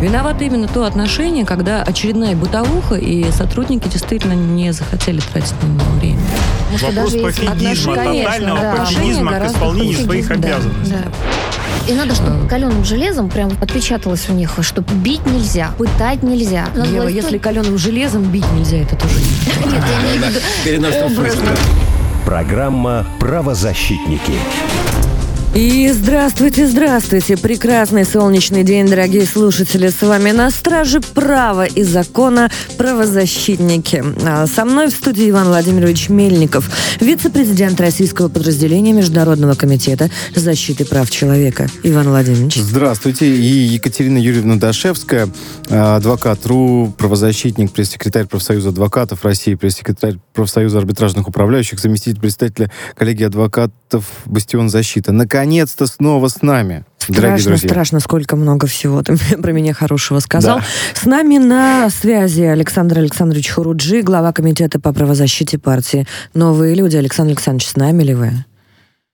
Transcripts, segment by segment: Виновато именно то отношение, когда очередная бытовуха, и сотрудники действительно не захотели тратить на него время. Вопрос пофигизма, тотального пофигизма к исполнению своих обязанностей. И надо, чтобы каленым железом прям отпечаталось у них, что бить нельзя, пытать нельзя. Ева, если каленым железом бить нельзя, это тоже не... Нет, я не веду. Переносим. Программа «Правозащитники». И здравствуйте, здравствуйте. Прекрасный солнечный день, дорогие слушатели. С вами на страже права и закона правозащитники. Со мной в студии Иван Владимирович Мельников, вице-президент российского подразделения Международного комитета защиты прав человека. Иван Владимирович. Здравствуйте. И Екатерина Юрьевна Дашевская, адвокат РУ, правозащитник, пресс-секретарь профсоюза адвокатов России, пресс-секретарь профсоюза арбитражных управляющих, заместитель председателя коллегии адвокатов «Бастион защиты». Наконец-то снова с нами. Страшно, сколько много всего ты про меня хорошего сказал. Да. С нами на связи Александр Александрович Хуруджи, глава комитета по правозащите партии «Новые люди». Александр Александрович, с нами ли вы?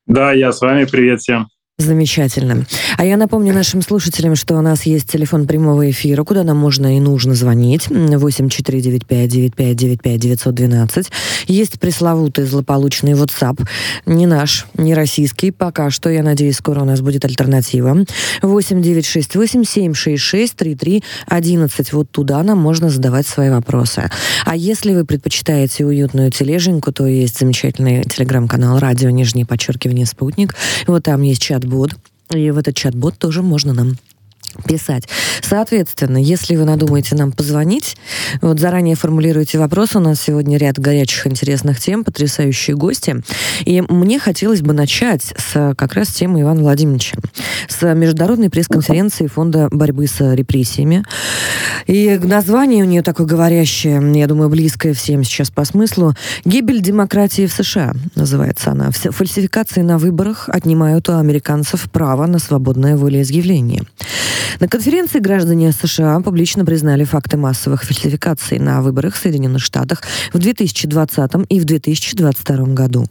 Да, я с вами. Привет всем. Замечательно. А я напомню нашим слушателям, что у нас есть телефон прямого эфира, куда нам можно и нужно звонить. 8495-95-95-912. Есть пресловутый злополучный WhatsApp. Не наш, не российский. Пока что, я надеюсь, скоро у нас будет альтернатива. 8968-766-3311. Вот туда нам можно задавать свои вопросы. А если вы предпочитаете уютную тележеньку, то есть замечательный телеграм-канал «Радио _Спутник». Вот там есть чат бот, и в этот чат-бот тоже можно нам писать. Соответственно, если вы надумаете нам позвонить, вот заранее формулируйте вопрос. У нас сегодня ряд горячих, интересных тем, потрясающие гости. И мне хотелось бы начать с как раз темы Ивана Владимировича. С международной пресс-конференции Фонда борьбы с репрессиями. И название у нее такое говорящее, я думаю, близкое всем сейчас по смыслу. «Гибель демократии в США» называется она. «Фальсификации на выборах отнимают у американцев право на свободное волеизъявление». На конференции граждане США публично признали факты массовых фальсификаций на выборах в Соединенных Штатах в 2020 и в 2022 году.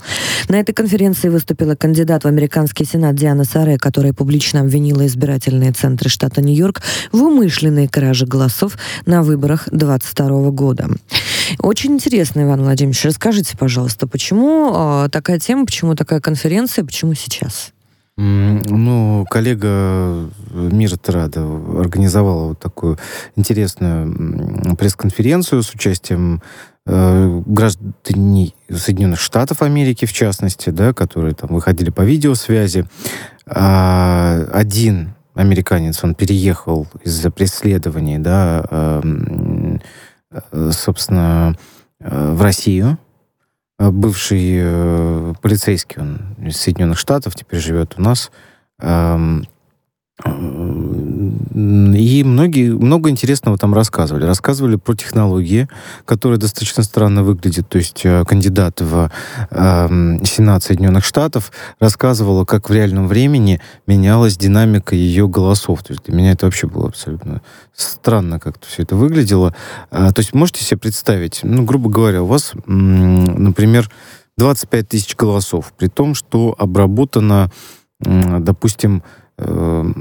На этой конференции выступила кандидат в американский сенат Диана Сарре, которая публично обвинила избирательные центры штата Нью-Йорк в умышленной краже голосов на выборах 2022 года. Очень интересно, Иван Владимирович, расскажите, пожалуйста, почему такая тема, почему такая конференция, почему сейчас? Ну, коллега Мира Тэрада организовала вот такую интересную пресс-конференцию с участием граждан Соединенных Штатов Америки, в частности, да, которые там выходили по видеосвязи. Один американец, он переехал из-за преследований, да, собственно, в Россию. Бывший полицейский, он из Соединенных Штатов, теперь живет у нас. И много интересного там рассказывали. Рассказывали про технологии, которые достаточно странно выглядят. То есть кандидат в Сенат Соединенных Штатов рассказывала, как в реальном времени менялась динамика ее голосов. То есть для меня это вообще было абсолютно странно, как-то все это выглядело. То есть можете себе представить, ну, грубо говоря, у вас, например, 25 тысяч голосов, при том, что обработано, допустим, 2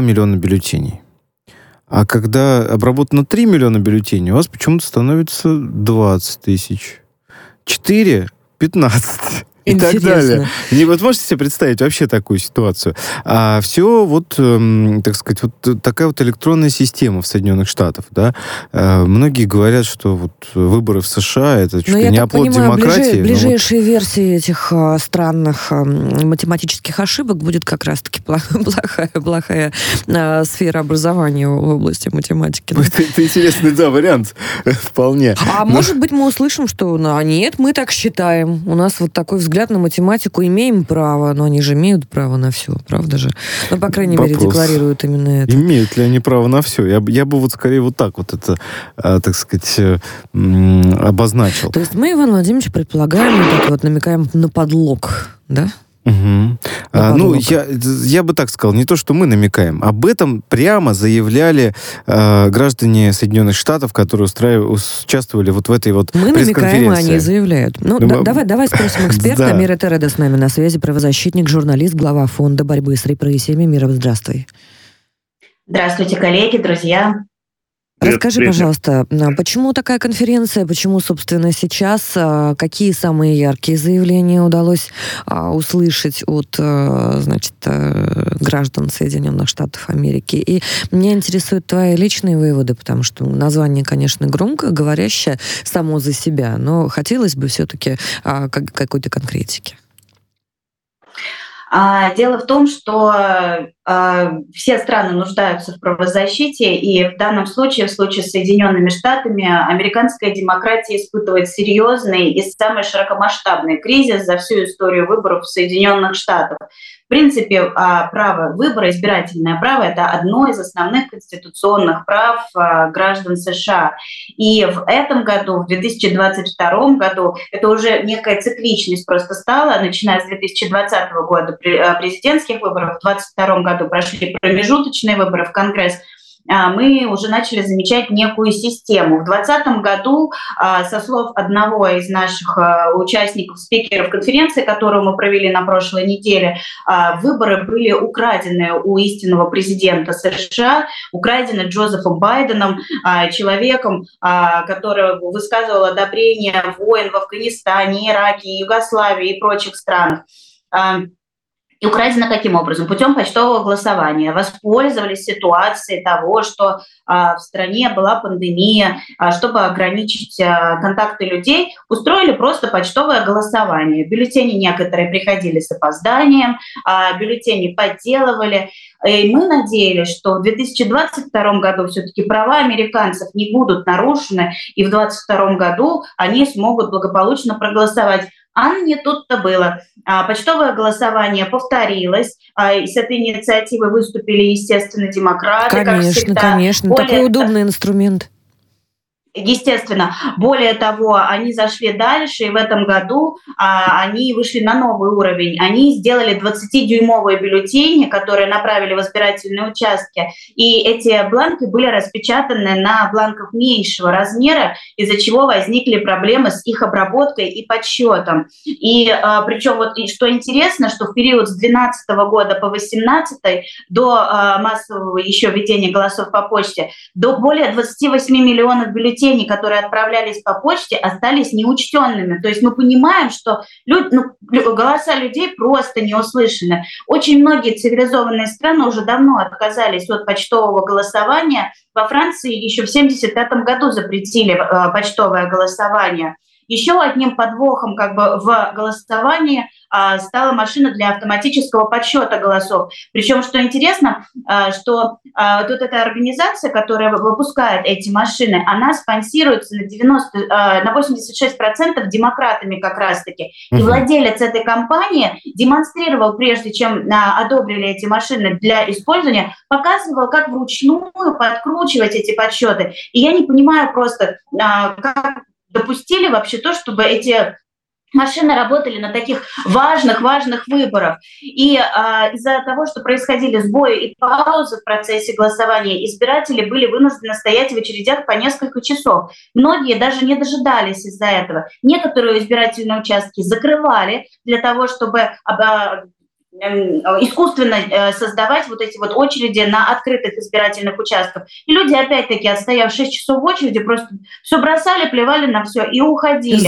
миллиона бюллетеней. А когда обработано 3 миллиона бюллетеней, у вас почему-то становится 20 тысяч. 4 – 15. Интересно. И так далее. Не, вот можете себе представить вообще такую ситуацию? А все вот, так сказать, вот такая вот электронная система в Соединенных Штатах, да? Многие говорят, что вот выборы в США это чуть ли не оплот демократии. Ближайшие версии этих странных математических ошибок будет как раз-таки плохая сфера образования в области математики. Это интересный, да, вариант. Вполне. А может быть мы услышим, что нет, мы так считаем. У нас вот такой взгляд на математику, имеем право, но они же имеют право на все, правда же? Ну, по крайней мере, декларируют именно это. Имеют ли они право на все? Я бы вот скорее вот так вот это, так сказать, обозначил. То есть мы, Иван Владимирович, предполагаем, вот намекаем на подлог, да? Угу. Я бы так сказал, не то, что мы намекаем. Об этом прямо заявляли граждане Соединенных Штатов, которые участвовали вот в этой вот пресс-конференции. Мы намекаем, а они заявляют. Давай спросим эксперта. Да. Мира Тэрада с нами на связи, правозащитник, журналист, глава Фонда борьбы с репрессиями. Мира, здравствуй. Здравствуйте, коллеги, друзья. Расскажи, пожалуйста, почему такая конференция, почему, собственно, сейчас, какие самые яркие заявления удалось услышать от, значит, граждан Соединенных Штатов Америки? И меня интересуют твои личные выводы, потому что название, конечно, громко говорящее само за себя, но хотелось бы все-таки какой-то конкретики. Дело в том, что все страны нуждаются в правозащите, и в данном случае, в случае с Соединенными Штатами, американская демократия испытывает серьезный и самый широкомасштабный кризис за всю историю выборов в Соединенных Штатах. В принципе, право выбора, избирательное право, это одно из основных конституционных прав граждан США. И в этом году, в 2022 году, это уже некая цикличность просто стала, начиная с 2020 года президентских выборов, в 2022 году прошли промежуточные выборы в Конгресс, мы уже начали замечать некую систему. В 2020 году, со слов одного из наших участников, спикеров конференции, которую мы провели на прошлой неделе, выборы были украдены у истинного президента США, украдены Джозефом Байденом, человеком, который высказывал одобрение войн в Афганистане, Ираке, Югославии и прочих странах. И украдено каким образом? Путем почтового голосования. Воспользовались ситуацией того, что в стране была пандемия, чтобы ограничить контакты людей, устроили просто почтовое голосование. Бюллетени некоторые приходили с опозданием, бюллетени подделывали. И мы надеялись, что в 2022 году все-таки права американцев не будут нарушены, и в 2022 году они смогут благополучно проголосовать. А не тут-то было. Почтовое голосование повторилось. С этой инициативой выступили, естественно, демократы. Конечно, как конечно. Более... Такой удобный инструмент. Естественно. Более того, они зашли дальше, и в этом году они вышли на новый уровень. Они сделали 20-дюймовые бюллетени, которые направили в избирательные участки. И эти бланки были распечатаны на бланках меньшего размера, из-за чего возникли проблемы с их обработкой и подсчетом. И причем, вот что интересно, что в период с 2012 года по 2018 до массового еще введения голосов по почте, до более 28 миллионов бюллетеней, которые отправлялись по почте, остались неучтенными. То есть мы понимаем, что голоса людей просто не услышаны. Очень многие цивилизованные страны уже давно отказались от почтового голосования. Во Франции еще в 1975 году запретили почтовое голосование. Еще одним подвохом в голосовании стала машина для автоматического подсчета голосов. Причем, что интересно, что вот эта организация, которая выпускает эти машины, она спонсируется на 86% демократами как раз-таки. И владелец этой компании демонстрировал, прежде чем одобрили эти машины для использования, показывал, как вручную подкручивать эти подсчеты. И я не понимаю просто, как допустили вообще то, чтобы эти машины работали на таких важных выборах. И из-за того, что происходили сбои и паузы в процессе голосования, избиратели были вынуждены стоять в очередях по несколько часов. Многие даже не дожидались из-за этого. Некоторые избирательные участки закрывали для того, чтобы искусственно создавать вот эти вот очереди на открытых избирательных участках. И люди, опять-таки, отстояв 6 часов в очереди, просто все бросали, плевали на все и уходили.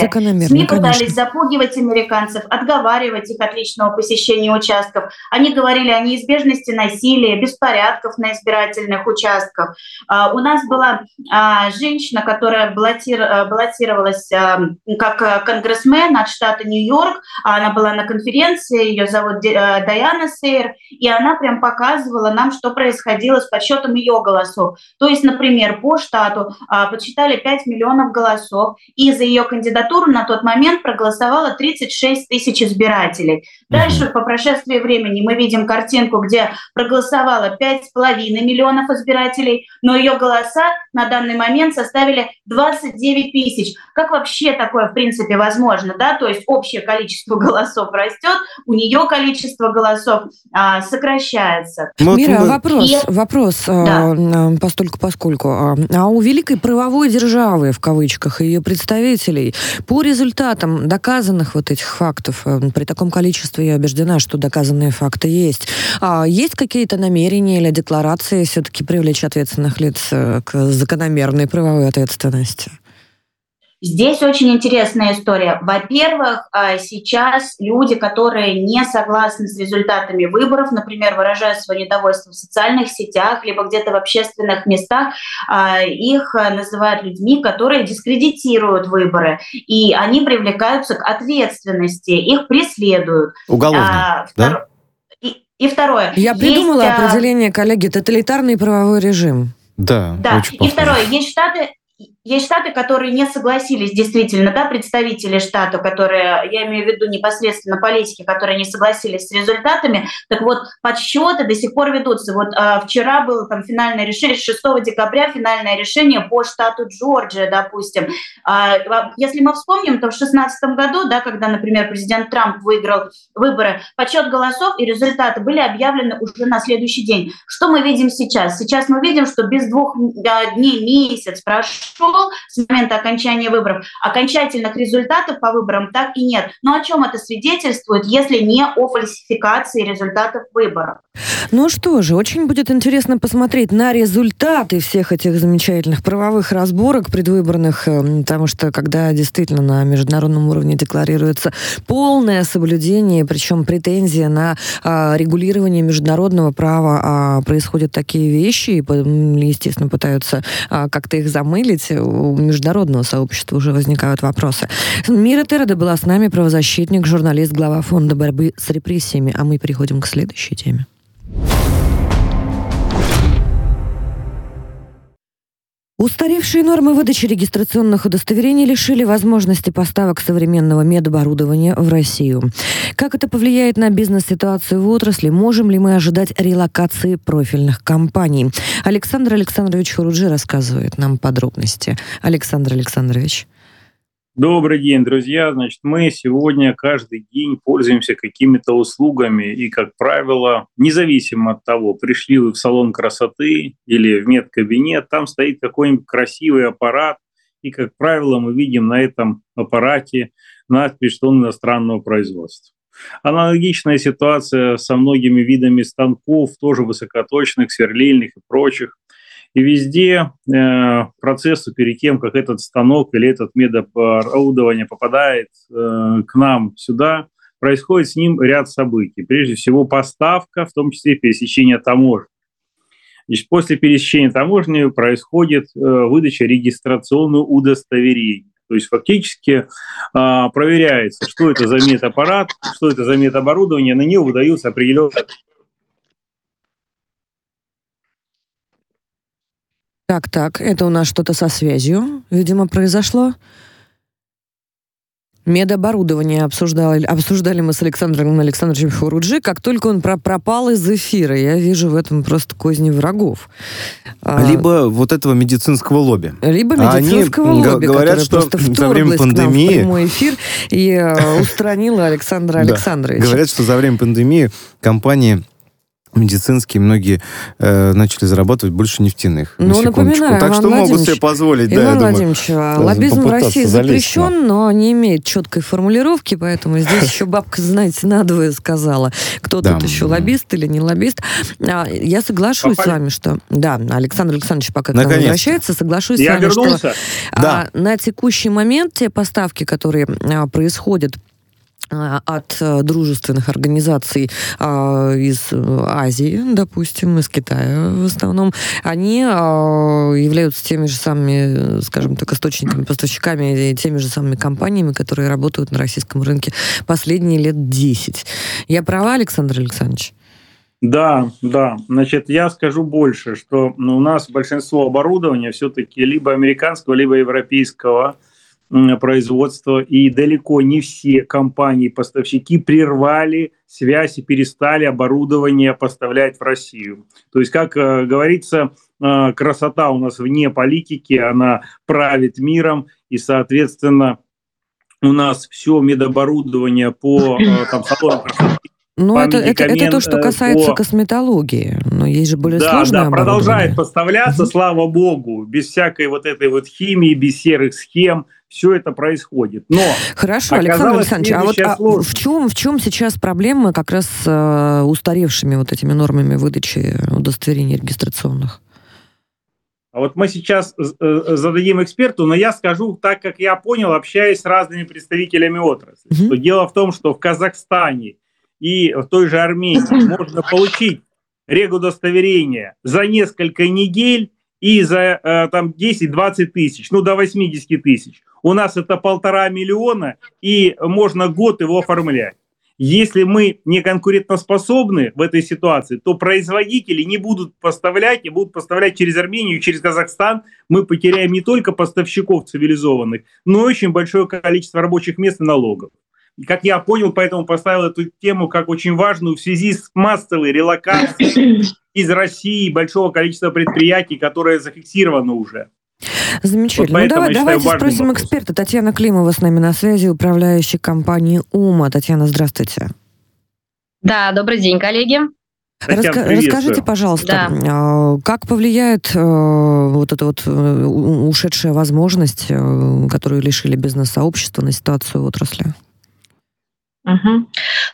СМИ пытались запугивать американцев, отговаривать их от личного посещения участков. Они говорили о неизбежности насилия, беспорядков на избирательных участках. У нас была женщина, которая баллотировалась как конгрессмен от штата Нью-Йорк. Она была на конференции, ее зовут Диана Сарре, и она прям показывала нам, что происходило с подсчетом ее голосов. То есть, например, по штату подсчитали 5 миллионов голосов, и за ее кандидатуру на тот момент проголосовало 36 тысяч избирателей. Дальше, по прошествии времени, мы видим картинку, где проголосовало 5,5 миллионов избирателей, но ее голоса на данный момент составили 29 тысяч. Как вообще такое, в принципе, возможно? Да? То есть общее количество голосов растет, у нее количество количество голосов сокращается. Мира, вопрос, да. Постольку-поскольку. А у великой правовой державы, в кавычках, ее представителей, по результатам доказанных вот этих фактов, при таком количестве я убеждена, что доказанные факты есть, есть какие-то намерения или декларации все-таки привлечь ответственных лиц к закономерной правовой ответственности? Здесь очень интересная история. Во-первых, сейчас люди, которые не согласны с результатами выборов, например, выражают свое недовольство в социальных сетях, либо где-то в общественных местах, их называют людьми, которые дискредитируют выборы, и они привлекаются к ответственности, их преследуют. Уголовно, да? И второе. Я придумала определение, коллеги, тоталитарный правовой режим. Да. И второе, есть штаты, которые не согласились, действительно, да, представители штата, которые, я имею в виду непосредственно политики, которые не согласились с результатами, так вот, подсчеты до сих пор ведутся. Вот вчера было там финальное решение, 6 декабря финальное решение по штату Джорджия, допустим. Если мы вспомним, то в 2016 году, да, когда, например, президент Трамп выиграл выборы, подсчет голосов и результаты были объявлены уже на следующий день. Что мы видим сейчас? Сейчас мы видим, что без 2 дней месяц прошел, с момента окончания выборов. Окончательных результатов по выборам так и нет. Но о чем это свидетельствует, если не о фальсификации результатов выборов? Ну что же, очень будет интересно посмотреть на результаты всех этих замечательных правовых разборок предвыборных, потому что когда действительно на международном уровне декларируется полное соблюдение, причем претензия на регулирование международного права, происходят такие вещи, и, естественно, пытаются как-то их замылить. У международного сообщества уже возникают вопросы. Мира Тэрада была с нами, правозащитник, журналист, глава Фонда борьбы с репрессиями. А мы переходим к следующей теме. Устаревшие нормы выдачи регистрационных удостоверений лишили возможности поставок современного медоборудования в Россию. Как это повлияет на бизнес-ситуацию в отрасли? Можем ли мы ожидать релокации профильных компаний? Александр Александрович Хуруджи рассказывает нам подробности. Александр Александрович. Добрый день, друзья. Значит, мы сегодня каждый день пользуемся какими-то услугами и, как правило, независимо от того, пришли вы в салон красоты или в медкабинет, там стоит какой-нибудь красивый аппарат, и, как правило, мы видим на этом аппарате надпись, что он иностранного производства. Аналогичная ситуация со многими видами станков, тоже высокоточных, сверлильных и прочих. И везде процессы перед тем, как этот станок или этот медоборудование попадает к нам сюда, происходит с ним ряд событий. Прежде всего, поставка, в том числе пересечение таможни. Значит, после пересечения таможни происходит выдача регистрационного удостоверения. То есть фактически проверяется, что это за медаппарат, что это за медоборудование, на него выдаются определенные... Так, это у нас что-то со связью, видимо, произошло. Медоборудование обсуждали мы с Александром Александровичем Хуруджи, как только он пропал из эфира. Я вижу в этом просто козни врагов. Либо вот этого медицинского лобби. Лобби, говорят, что просто вторглось к нам в прямой эфир и устранило Александра Александровича. Говорят, что за время пандемии компании... медицинские многие начали зарабатывать больше нефтяных. Ну, напоминаю, так что могут себе позволить, Иван Владимирович, лоббизм в России запрещен, но не имеет четкой формулировки, поэтому здесь еще бабка, знаете, надвое сказала, кто тут еще лоббист или не лоббист. Я соглашусь с вами, что... Да, Александр Александрович пока к нам возвращается, соглашусь с вами, что на текущий момент те поставки, которые происходят от дружественных организаций из Азии, допустим, из Китая в основном, они являются теми же самыми, скажем так, источниками, поставщиками и теми же самыми компаниями, которые работают на российском рынке последние лет 10. Я права, Александр Александрович? Да. Значит, я скажу больше, что у нас большинство оборудования все-таки либо американского, либо европейского производства, и далеко не все компании-поставщики прервали связь и перестали оборудование поставлять в Россию. То есть, как говорится, красота у нас вне политики, она правит миром, и, соответственно, у нас все медоборудование по салонам красоты Ну, это то, что касается косметологии. Но есть же более сложное оборудование. Продолжает поставляться, слава богу, без всякой вот этой вот химии, без серых схем. Все это происходит. Но хорошо, Александр Александрович, а вот в чем сейчас проблема как раз с устаревшими вот этими нормами выдачи удостоверений регистрационных? А вот мы сейчас зададим эксперту, но я скажу так, как я понял, общаясь с разными представителями отрасли. Mm-hmm. Что дело в том, что в Казахстане и в той же Армении можно получить регудостоверение за несколько недель и за 10-20 тысяч, ну до 80 тысяч. У нас это 1,5 миллиона, и можно год его оформлять. Если мы не конкурентоспособны в этой ситуации, то производители не будут поставлять, и будут поставлять через Армению, через Казахстан. Мы потеряем не только поставщиков цивилизованных, но и очень большое количество рабочих мест и налогов. И, как я понял, поэтому поставил эту тему как очень важную в связи с массовой релокацией из России большого количества предприятий, которые зафиксированы уже. Замечательно. Вот ну, давайте спросим эксперта. Татьяна Климова с нами на связи, управляющая компанией «Ума». Татьяна, здравствуйте. Да, добрый день, коллеги. Расскажите, пожалуйста, как повлияет вот эта вот ушедшая возможность, которую лишили бизнес-сообщества, на ситуацию в отрасли? Угу.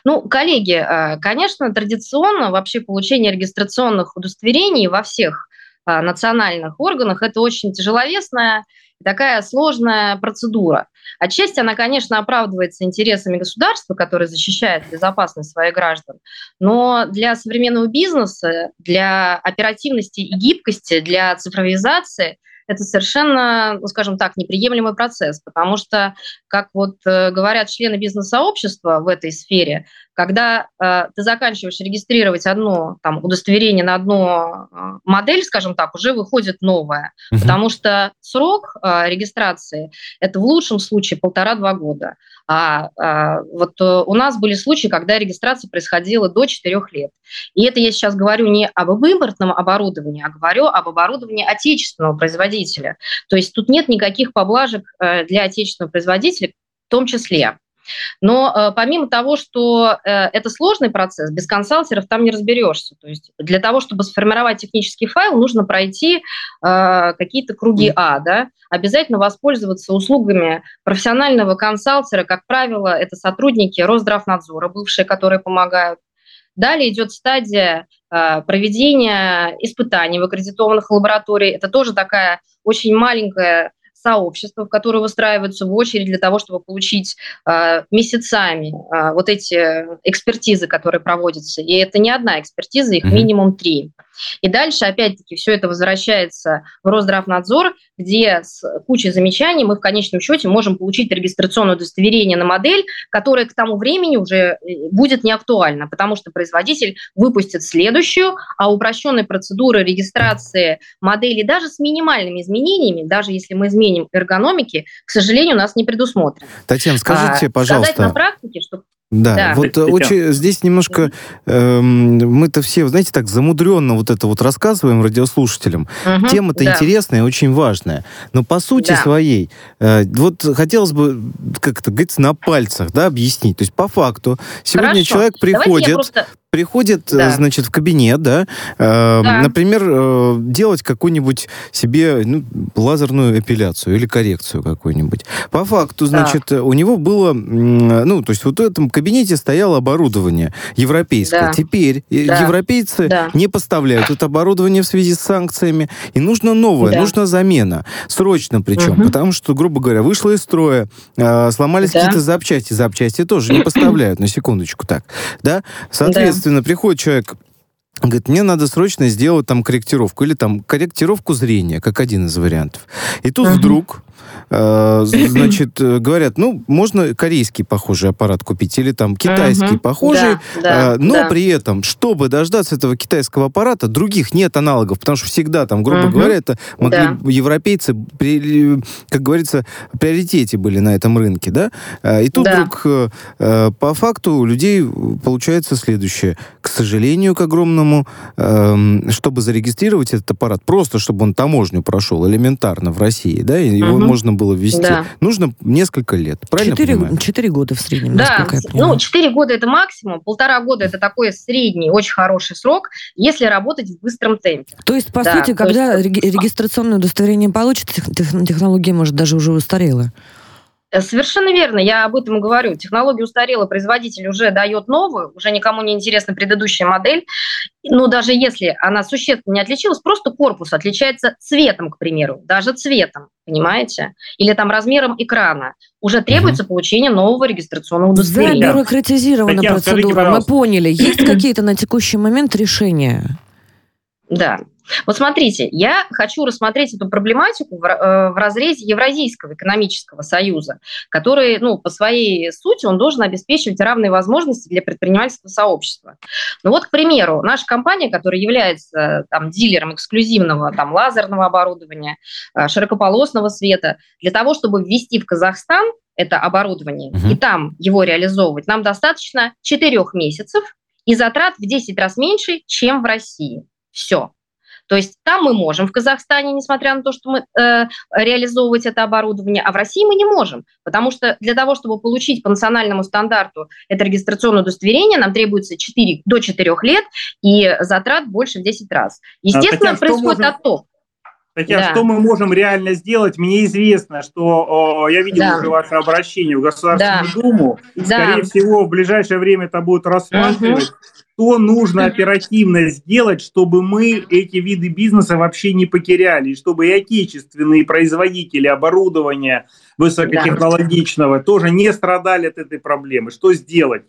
Ну, коллеги, конечно, традиционно вообще получение регистрационных удостоверений во всех национальных органах это очень тяжеловесная и такая сложная процедура. Отчасти она, конечно, оправдывается интересами государства, которое защищает безопасность своих граждан, но для современного бизнеса, для оперативности и гибкости, для цифровизации это совершенно, ну, скажем так, неприемлемый процесс, потому что, как вот говорят члены бизнес-сообщества в этой сфере, когда ты заканчиваешь регистрировать одно там, удостоверение на одну модель, скажем так, уже выходит новое, потому что срок регистрации – это в лучшем случае 1,5-2 года. А вот у нас были случаи, когда регистрация происходила до 4 лет. И это я сейчас говорю не об импортном оборудовании, а говорю об оборудовании отечественного производителя. То есть тут нет никаких поблажек для отечественного производителя в том числе. Но помимо того, что это сложный процесс, без консалтеров там не разберешься. То есть для того, чтобы сформировать технический файл, нужно пройти какие-то круги А, да? Обязательно воспользоваться услугами профессионального консалтера. Как правило, это сотрудники Росздравнадзора, бывшие, которые помогают. Далее идет стадия проведения испытаний в аккредитованных лабораториях. Это тоже такая очень маленькая сообщества, в которые выстраиваются в очередь для того, чтобы получить месяцами вот эти экспертизы, которые проводятся. И это не одна экспертиза, их минимум 3. И дальше, опять-таки, все это возвращается в Росздравнадзор, где с кучей замечаний мы в конечном счете можем получить регистрационное удостоверение на модель, которая к тому времени уже будет неактуальна, потому что производитель выпустит следующую, а упрощенной процедуры регистрации модели даже с минимальными изменениями, даже если мы изменим эргономики, к сожалению, у нас не предусмотрено. Татьяна, скажите, пожалуйста. Сказать на практике, что... Да, вот очень, здесь немножко мы-то все, знаете, так замудренно вот это вот рассказываем радиослушателям. Угу, тема-то интересная и очень важная. Но по сути своей, вот хотелось бы, как это говорится, на пальцах объяснить. То есть по факту сегодня человек приходит, значит, в кабинет, например, делать какую-нибудь себе лазерную эпиляцию или коррекцию какую-нибудь. По факту, значит, у него было, то есть вот в этом кабинете стояло оборудование европейское. Теперь европейцы не поставляют это оборудование в связи с санкциями, и нужно новое, нужна замена. Срочно причем, потому что, грубо говоря, вышло из строя, сломались какие-то запчасти. Запчасти тоже не поставляют, на секундочку так. Да? Соответственно, приходит человек, говорит, мне надо срочно сделать там корректировку или там корректировку зрения, как один из вариантов. И тут вдруг, значит, говорят, можно корейский похожий аппарат купить или там китайский похожий, но при этом, чтобы дождаться этого китайского аппарата, других нет аналогов, потому что всегда там, грубо говоря, это могли европейцы, как говорится, в приоритете были на этом рынке, да? И тут вдруг по факту у людей получается следующее. К сожалению, к огромному, чтобы зарегистрировать этот аппарат, просто чтобы он таможню прошел элементарно в России, да, и его можно было ввести, нужно несколько лет, правильно понимаю? 4 года в среднем. Да, ну, 4 года это максимум, 1,5 года это такой средний, очень хороший срок, если работать в быстром темпе. То есть, по сути, когда регистрационное удостоверение получит, технология, может, даже уже устарела. Совершенно верно, я об этом и говорю. Технология устарела, производитель уже дает новую, уже никому не интересна предыдущая модель. Но даже если она существенно не отличилась, просто корпус отличается цветом, к примеру, даже цветом, понимаете? Или там размером экрана. Уже требуется получение нового регистрационного удостоверения. Забюрократизирована процедура, скажите, мы поняли. Есть какие-то на текущий момент решения? Да. Вот смотрите, я хочу рассмотреть эту проблематику в разрезе Евразийского экономического союза, который, ну, по своей сути, он должен обеспечивать равные возможности для предпринимательского сообщества. Ну вот, к примеру, наша компания, которая является там дилером эксклюзивного там лазерного оборудования, широкополосного света, для того, чтобы ввести в Казахстан это оборудование и там его реализовывать, нам достаточно 4 месяцев и затрат в 10 раз меньше, чем в России. Все. То есть там мы можем в Казахстане, несмотря на то, что мы реализовывать это оборудование, а в России мы не можем, потому что для того, чтобы получить по национальному стандарту это регистрационное удостоверение, нам требуется до 4 лет и затрат больше в 10 раз. Естественно, Татьяна, происходит отток. Татьяна, что мы можем реально сделать? Мне известно, что я видел уже ваше обращение в Государственную Думу. Скорее всего, в ближайшее время это будет рассматривать. Что нужно оперативно сделать, чтобы мы эти виды бизнеса вообще не потеряли, и чтобы и отечественные производители оборудования высокотехнологичного тоже не страдали от этой проблемы? Что сделать?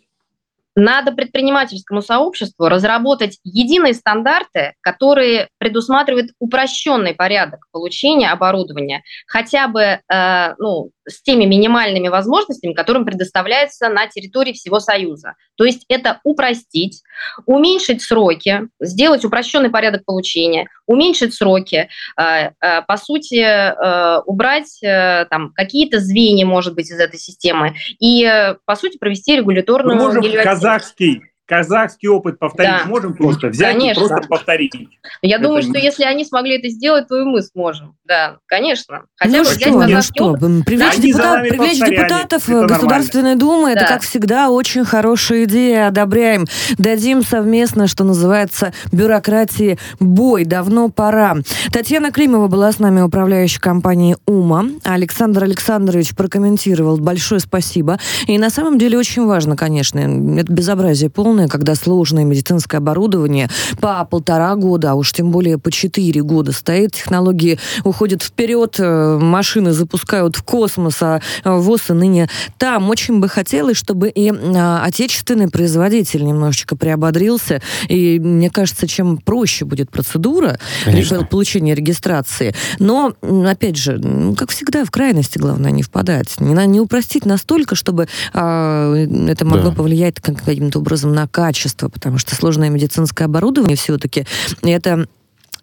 Надо предпринимательскому сообществу разработать единые стандарты, которые предусматривают упрощенный порядок получения оборудования, хотя бы с теми минимальными возможностями, которым предоставляется на территории всего Союза. То есть это упростить, уменьшить сроки, сделать упрощенный порядок получения, уменьшить сроки, по сути, убрать там какие-то звенья, может быть, из этой системы и, по сути, провести регуляторную... Мы можем казахский опыт повторить, можем просто взять и просто повторить. Я думаю, что если они смогли это сделать, то и мы сможем. Да, конечно. Хотя привлечь депутатов Государственной Думы, это, как всегда, очень хорошая идея, одобряем. Дадим совместно, что называется, бюрократии бой, давно пора. Татьяна Климова была с нами, управляющая компанией «Ума». Александр Александрович прокомментировал, большое спасибо. И на самом деле очень важно, конечно, это безобразие полное, когда сложное медицинское оборудование по 1,5 года, а уж тем более по 4 года стоит, технологии уходят вперед, машины запускают в космос, а ВОЗ и ныне там. Очень бы хотелось, чтобы и отечественный производитель немножечко приободрился, и, мне кажется, чем проще будет процедура получения регистрации. Но, опять же, как всегда, в крайности главное не впадать, не упростить настолько, чтобы это могло повлиять каким-то образом на качество, потому что сложное медицинское оборудование все-таки это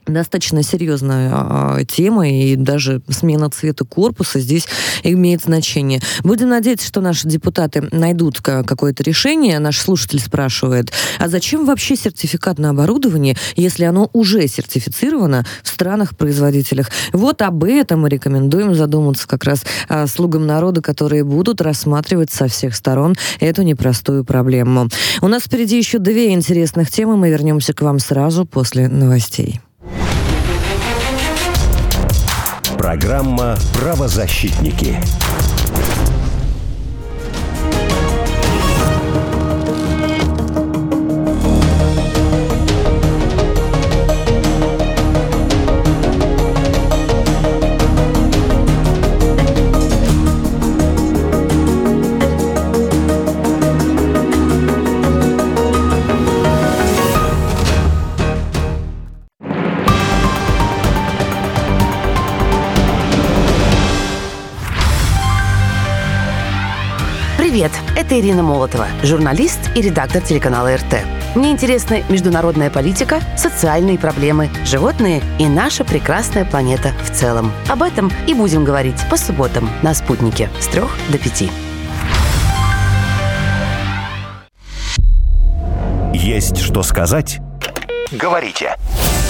достаточно серьезная тема, и даже смена цвета корпуса здесь имеет значение. Будем надеяться, что наши депутаты найдут какое-то решение. Наш слушатель спрашивает, а зачем вообще сертификат на оборудование, если оно уже сертифицировано в странах-производителях? Вот об этом мы рекомендуем задуматься как раз слугам народа, которые будут рассматривать со всех сторон эту непростую проблему. У нас впереди еще 2 интересных темы. Мы вернемся к вам сразу после новостей. Программа «Правозащитники». Привет, это Ирина Молотова, журналист и редактор телеканала РТ. Мне интересны международная политика, социальные проблемы, животные и наша прекрасная планета в целом. Об этом и будем говорить по субботам на «Спутнике» с 3 до 5. Есть что сказать? Говорите.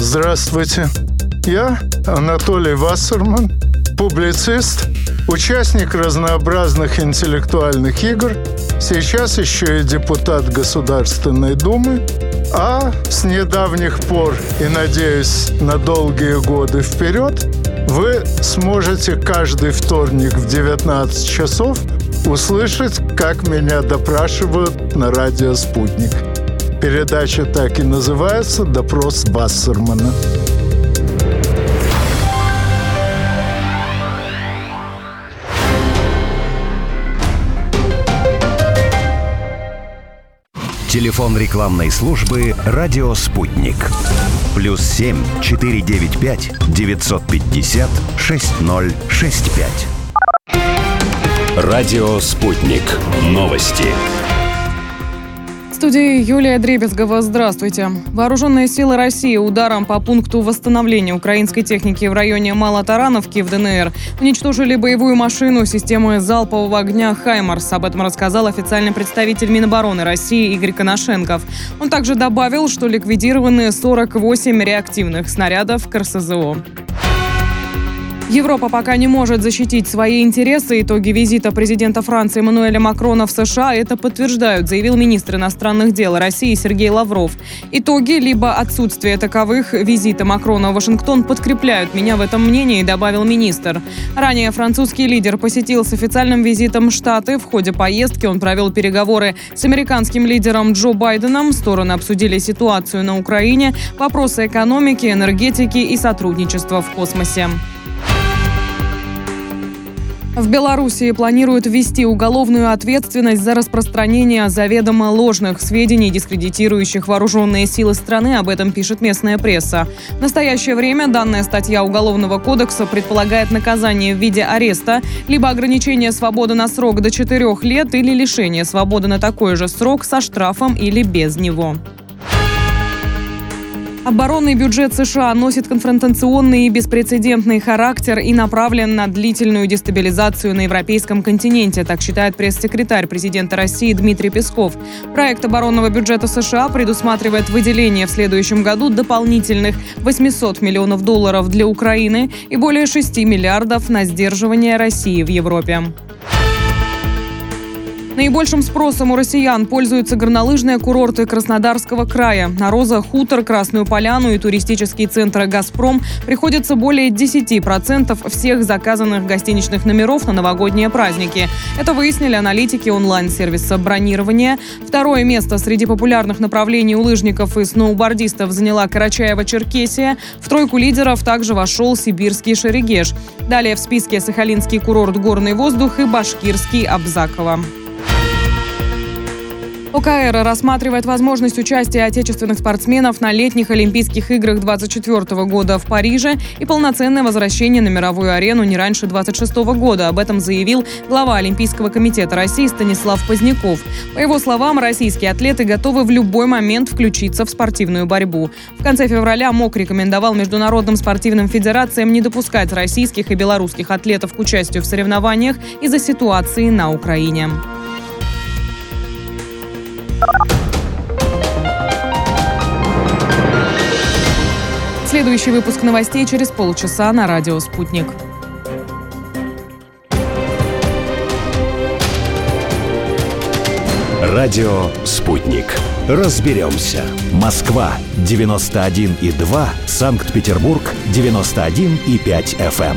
Здравствуйте. Я Анатолий Вассерман, публицист, участник разнообразных интеллектуальных игр, сейчас еще и депутат Государственной Думы, а с недавних пор и, надеюсь, на долгие годы вперед, вы сможете каждый вторник в 19 часов услышать, как меня допрашивают на радио «Спутник». Передача так и называется «Допрос Вассермана». Телефон рекламной службы «Радио Спутник». +7 495 950 6065. «Радио Спутник». Новости. В студии Юлия Дребезгова. Здравствуйте. Вооруженные силы России ударом по пункту восстановления украинской техники в районе Малотарановки в ДНР уничтожили боевую машину системы залпового огня «Хаймарс». Об этом рассказал официальный представитель Минобороны России Игорь Коношенков. Он также добавил, что ликвидированы 48 реактивных снарядов к РСЗО. Европа пока не может защитить свои интересы. Итоги визита президента Франции Эммануэля Макрона в США это подтверждают, заявил министр иностранных дел России Сергей Лавров. Итоги, либо отсутствие таковых визита Макрона в Вашингтон подкрепляют меня в этом мнении, добавил министр. Ранее французский лидер посетил с официальным визитом Штаты. В ходе поездки он провел переговоры с американским лидером Джо Байденом. Стороны обсудили ситуацию на Украине, вопросы экономики, энергетики и сотрудничества в космосе. В Беларуси планируют ввести уголовную ответственность за распространение заведомо ложных сведений, дискредитирующих вооруженные силы страны. Об этом пишет местная пресса. В настоящее время данная статья Уголовного кодекса предполагает наказание в виде ареста, либо ограничение свободы на срок до 4 лет, или лишение свободы на такой же срок со штрафом или без него. Оборонный бюджет США носит конфронтационный и беспрецедентный характер и направлен на длительную дестабилизацию на европейском континенте, так считает пресс-секретарь президента России Дмитрий Песков. Проект оборонного бюджета США предусматривает выделение в следующем году дополнительных $800 миллионов для Украины и более 6 миллиардов на сдерживание России в Европе. Наибольшим спросом у россиян пользуются горнолыжные курорты Краснодарского края. На «Роза», «Хутор», «Красную поляну» и туристические центры «Газпром» приходится более 10% всех заказанных гостиничных номеров на новогодние праздники. Это выяснили аналитики онлайн-сервиса бронирования. Второе место среди популярных направлений у лыжников и сноубордистов заняла Карачаево-Черкесия. В тройку лидеров также вошел сибирский Шерегеш. Далее в списке сахалинский курорт «Горный воздух» и башкирский «Абзаково». ОКР рассматривает возможность участия отечественных спортсменов на летних Олимпийских играх 2024 года в Париже и полноценное возвращение на мировую арену не раньше 2026 года. Об этом заявил глава Олимпийского комитета России Станислав Поздняков. По его словам, российские атлеты готовы в любой момент включиться в спортивную борьбу. В конце февраля МОК рекомендовал международным спортивным федерациям не допускать российских и белорусских атлетов к участию в соревнованиях из-за ситуации на Украине. Следующий выпуск новостей через полчаса на радио «Спутник». Радио «Спутник». Разберемся. Москва 91,2, Санкт-Петербург 91,5 FM.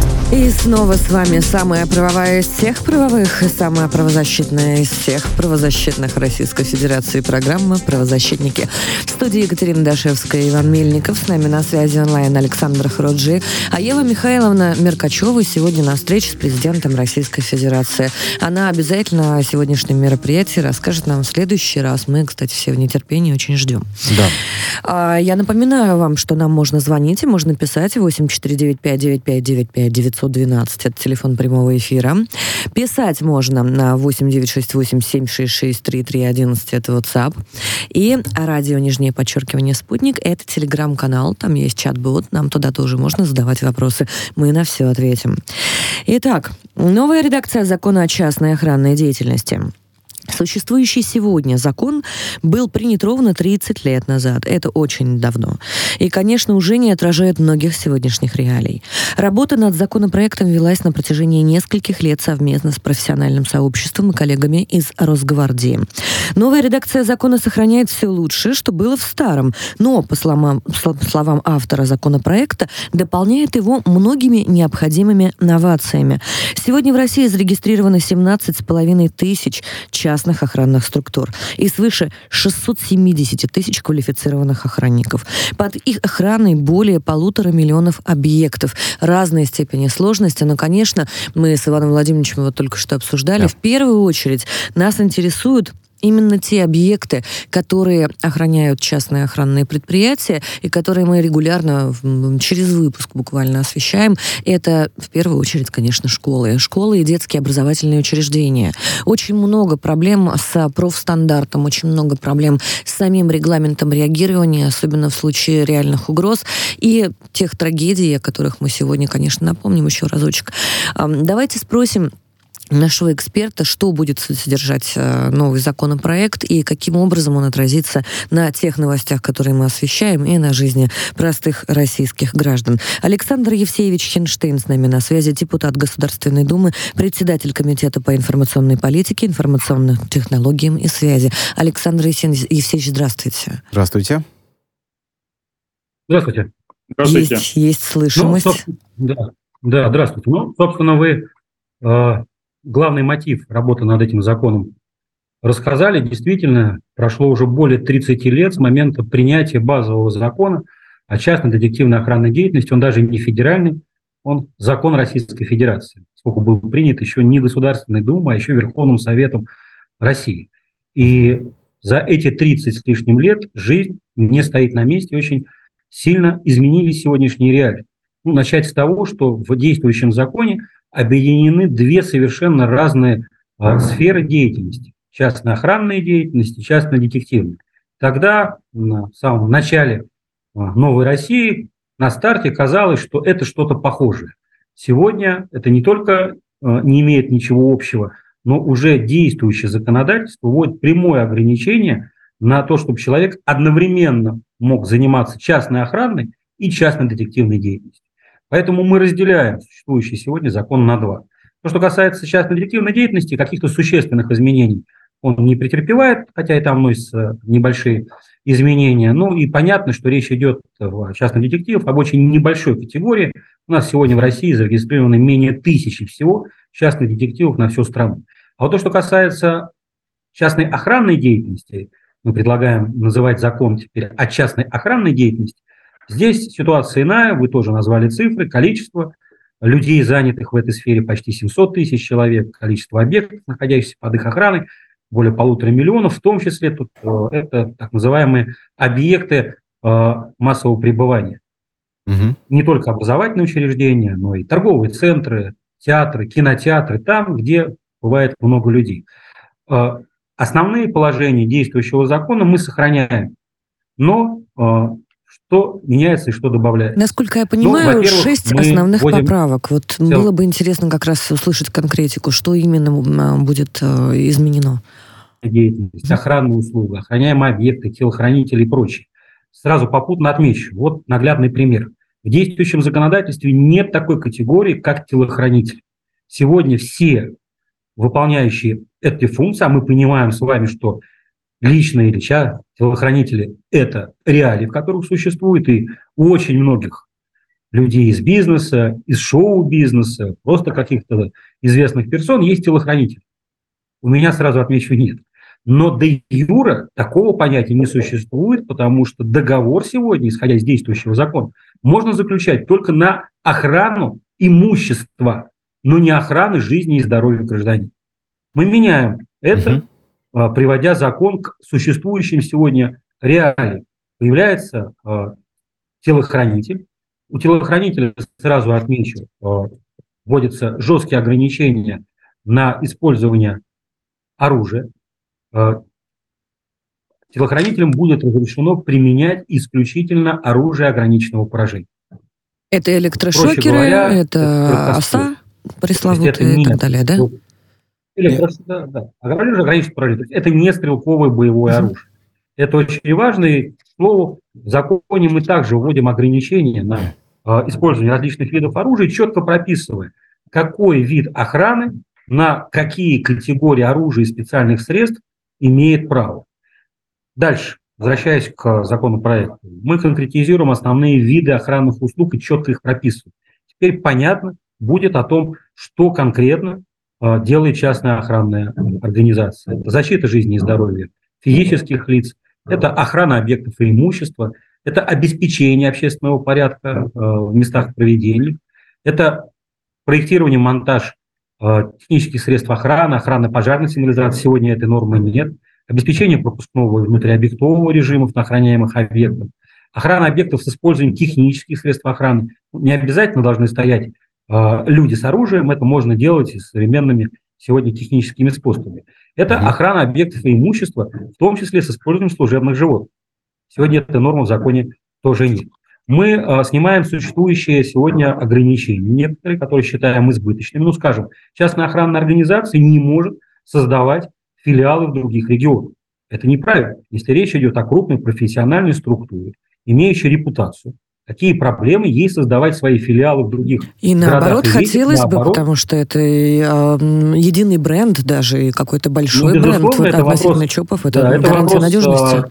И снова с вами самая правовая из всех правовых и самая правозащитная из всех правозащитных Российской Федерации программа «Правозащитники». В студии Екатерина Дашевская и Иван Мельников. С нами на связи онлайн Александр Хуруджи. А Ева Михайловна Меркачева сегодня на встрече с президентом Российской Федерации. Она обязательно о сегодняшнем мероприятии расскажет нам в следующий раз. Мы, кстати, все в нетерпении очень ждем. Да. Я напоминаю вам, что нам можно звонить и можно писать 8495 959 900. 112, это телефон прямого эфира. Писать можно на 8 968 766 3311, это WhatsApp. И радио _Спутник, это телеграм-канал, там есть чат-бот, нам туда тоже можно задавать вопросы. Мы на все ответим. Итак, новая редакция закона о частной охранной деятельности. Существующий сегодня закон был принят ровно 30 лет назад. Это очень давно. И, конечно, уже не отражает многих сегодняшних реалий. Работа над законопроектом велась на протяжении нескольких лет совместно с профессиональным сообществом и коллегами из Росгвардии. Новая редакция закона сохраняет все лучшее, что было в старом, но, по словам автора законопроекта, дополняет его многими необходимыми новациями. Сегодня в России зарегистрировано 17,5 тысяч частных охранных структур и свыше 670 тысяч квалифицированных охранников. Под их охраной более 1,5 миллионов объектов разной степени сложности. Но, конечно, мы с Иваном Владимировичем его только что обсуждали. Да. В первую очередь нас интересуют именно те объекты, которые охраняют частные охранные предприятия и которые мы регулярно через выпуск буквально освещаем. Это в первую очередь, конечно, школы. Школы и детские образовательные учреждения. Очень много проблем с профстандартом, очень много проблем с самим регламентом реагирования, особенно в случае реальных угроз и тех трагедий, о которых мы сегодня, конечно, напомним еще разочек. Давайте спросим нашего эксперта, что будет содержать новый законопроект и каким образом он отразится на тех новостях, которые мы освещаем, и на жизни простых российских граждан. Александр Евсеевич Хинштейн с нами на связи, депутат Государственной Думы, председатель Комитета по информационной политике, информационным технологиям и связи. Александр Евсеевич, здравствуйте. Здравствуйте. Здравствуйте. Есть слышимость. Да, здравствуйте. Собственно, вы главный мотив работы над этим законом рассказали. Действительно, прошло уже более 30 лет с момента принятия базового закона о частной детективной охранной деятельности. Он даже не федеральный, он закон Российской Федерации, поскольку был принят еще не Государственной Думой, а еще Верховным Советом России. И за эти 30 с лишним лет жизнь не стоит на месте, очень сильно изменились сегодняшние реалии. Начать с того, что в действующем законе объединены две совершенно разные сферы деятельности. Частно-охранная деятельность и частно-детективная. Тогда, в самом начале новой России, на старте казалось, что это что-то похожее. Сегодня это не только не имеет ничего общего, но уже действующее законодательство вводит прямое ограничение на то, чтобы человек одновременно мог заниматься частной охранной и частно-детективной деятельностью. Поэтому мы разделяем существующий сегодня закон на два. То, что касается частной детективной деятельности, каких-то существенных изменений он не претерпевает, хотя и там носятся небольшие изменения. Ну и понятно, что речь идет в частных детективах об очень небольшой категории. У нас сегодня в России зарегистрировано менее 1000 всего частных детективов на всю страну. А вот то, что касается частной охранной деятельности, мы предлагаем называть закон теперь о частной охранной деятельности. Здесь ситуация иная, вы тоже назвали цифры, количество людей, занятых в этой сфере, почти 700 тысяч человек, количество объектов, находящихся под их охраной, более 1,5 миллиона, в том числе тут это так называемые объекты массового пребывания. Угу. Не только образовательные учреждения, но и торговые центры, театры, кинотеатры, там, где бывает много людей. Основные положения действующего закона мы сохраняем, но что меняется и что добавляется. Насколько я понимаю, 6 основных поправок. Вот было бы интересно как раз услышать конкретику, что именно будет изменено. Деятельность, охранные услуги, охраняемые объекты, телохранители и прочее. Сразу попутно отмечу. Вот наглядный пример. В действующем законодательстве нет такой категории, как телохранитель. Сегодня все выполняющие эти функции, а мы понимаем с вами, что личные или телохранители – это реалии, в которых существует, и у очень многих людей из бизнеса, из шоу-бизнеса, просто каких-то известных персон, есть телохранитель. У меня сразу отмечу нет. Но де юре такого понятия не существует, потому что договор сегодня, исходя из действующего закона, можно заключать только на охрану имущества, но не охраны жизни и здоровья гражданина. Мы меняем это, приводя закон к существующим сегодня реалиям. Появляется телохранитель. У телохранителя, сразу отмечу, вводятся жесткие ограничения на использование оружия. Телохранителям будет разрешено применять исключительно оружие ограниченного поражения. Это электрошокеры, говоря, это оса пресловутые и так далее, да? Да. Оружие ограниченного поражения. Это не стрелковое боевое оружие. Это очень важно. И, к слову, в законе мы также вводим ограничения на использование различных видов оружия, четко прописывая, какой вид охраны на какие категории оружия и специальных средств имеет право. Дальше, возвращаясь к законопроекту, мы конкретизируем основные виды охранных услуг и четко их прописываем. Теперь понятно будет о том, что конкретно делает частная охранная организация. Это защита жизни и здоровья физических лиц, это охрана объектов и имущества, это обеспечение общественного порядка в местах проведения, это проектирование, монтаж технических средств охраны, охраны пожарной сигнализации, сегодня этой нормы нет, обеспечение пропускного и внутриобъектового режимов на охраняемых объектах, охрана объектов с использованием технических средств охраны. Не обязательно должны стоять люди с оружием, это можно делать и с современными сегодня техническими способами. Это охрана объектов и имущества, в том числе с использованием служебных животных. Сегодня этой нормы в законе тоже нет. Мы снимаем существующие сегодня ограничения, некоторые, которые считаем избыточными. Ну, скажем, частная охранная организация не может создавать филиалы в других регионах. Это неправильно, если речь идет о крупной профессиональной структуре, имеющей репутацию. Какие проблемы ей создавать свои филиалы в других городах? И наоборот, хотелось бы, потому что это единый бренд даже, и какой-то большой бренд относительно ЧОПов, это гарантия надежности.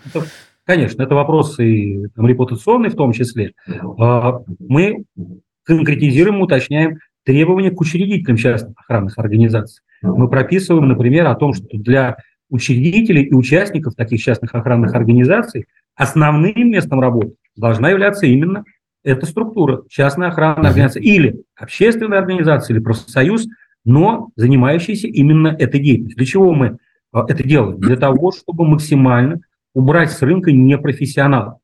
Конечно, это вопрос и репутационный в том числе. Мы конкретизируем, уточняем требования к учредителям частных охранных организаций. Мы прописываем, например, о том, что для учредителей и участников таких частных охранных организаций основным местом работы должна являться именно эта структура, частная охранная организация или общественная организация, или профсоюз, но занимающаяся именно этой деятельностью. Для чего мы это делаем? Для того, чтобы максимально убрать с рынка непрофессионалов.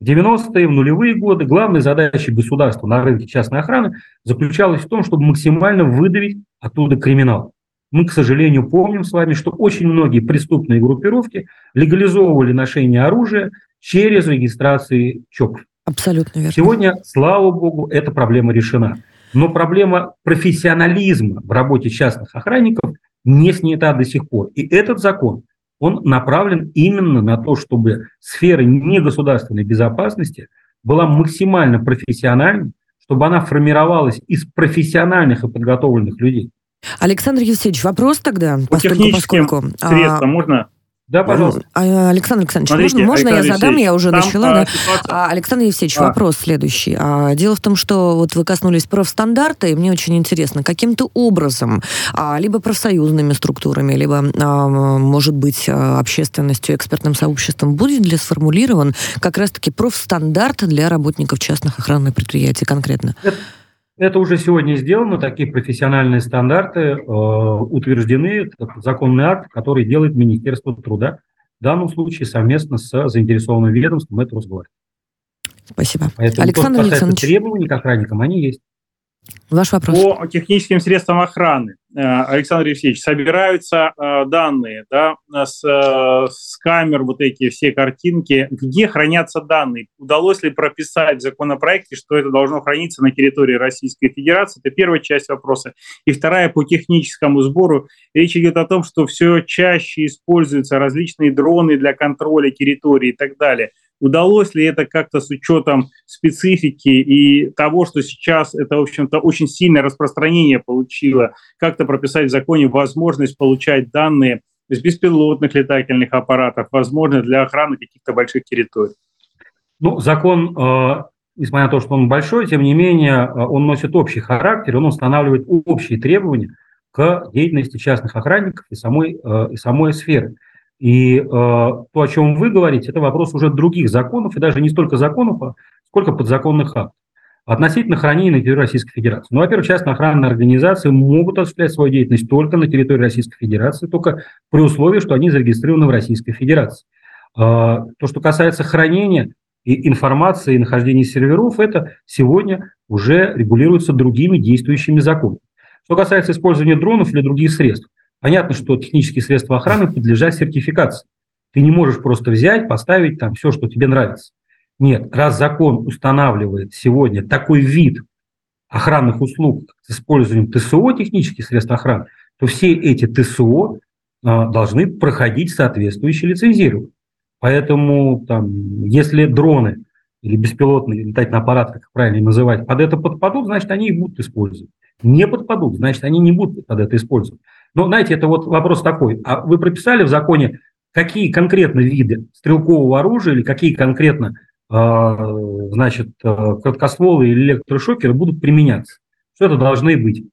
В 90-е, в нулевые годы главная задача государства на рынке частной охраны заключалась в том, чтобы максимально выдавить оттуда криминал. Мы, к сожалению, помним с вами, что очень многие преступные группировки легализовывали ношение оружия через регистрацию ЧОПов. Абсолютно верно. Сегодня, слава богу, эта проблема решена. Но проблема профессионализма в работе частных охранников не снята до сих пор. И этот закон, он направлен именно на то, чтобы сфера негосударственной безопасности была максимально профессиональной, чтобы она формировалась из профессиональных и подготовленных людей. Александр Евсеевич, вопрос тогда, поскольку... средством можно... Да, пожалуйста. Александр Александрович, смотрите, можно Александр я задам? Я уже начала. Да. Александр Евсеевич, вопрос следующий. Дело в том, что вот вы коснулись профстандарта, и мне очень интересно, каким-то образом, либо профсоюзными структурами, либо, может быть, общественностью, экспертным сообществом, будет ли сформулирован как раз-таки профстандарт для работников частных охранных предприятий конкретно? Это уже сегодня сделано, такие профессиональные стандарты утверждены, это законный акт, который делает Министерство труда, в данном случае совместно с заинтересованным ведомством, это Росгвардия. Спасибо. Поэтому Александр Александрович. Требования к охранникам, они есть. Ваш вопрос. По техническим средствам охраны, Александр Евсеевич, собираются данные, да, с камер, вот эти все картинки, где хранятся данные? Удалось ли прописать в законопроекте, что это должно храниться на территории Российской Федерации? Это первая часть вопроса. И вторая, по техническому сбору. Речь идет о том, что все чаще используются различные дроны для контроля территории и так далее. Удалось ли это как-то с учетом специфики и того, что сейчас это, в общем-то, очень сильное распространение получило, как-то прописать в законе возможность получать данные с беспилотных летательных аппаратов, возможно, для охраны каких-то больших территорий? Ну, закон несмотря на то, что он большой, тем не менее он носит общий характер, он устанавливает общие требования к деятельности частных охранников и самой сферы. И то, о чем вы говорите, это вопрос уже других законов, и даже не столько законов, сколько подзаконных актов. Относительно хранения на территории Российской Федерации. Ну, во-первых, частные охранные организации могут осуществлять свою деятельность только на территории Российской Федерации, только при условии, что они зарегистрированы в Российской Федерации. То, что касается хранения и информации, и нахождения серверов, это сегодня уже регулируется другими действующими законами. Что касается использования дронов или других средств, понятно, что технические средства охраны подлежат сертификации. Ты не можешь просто взять, поставить там все, что тебе нравится. Нет, раз закон устанавливает сегодня такой вид охранных услуг с использованием ТСО, технических средств охраны, то все эти ТСО должны проходить соответствующее лицензирование. Поэтому, там, если дроны или беспилотные летательные аппараты, как правильно называть, под это подпадут, значит, они и будут использовать. Не подпадут, значит, они не будут под это использовать. Но, знаете, это вот вопрос такой. А вы прописали в законе, какие конкретно виды стрелкового оружия или какие конкретно, значит, краткостволы или электрошокеры будут применяться? Что это должны быть?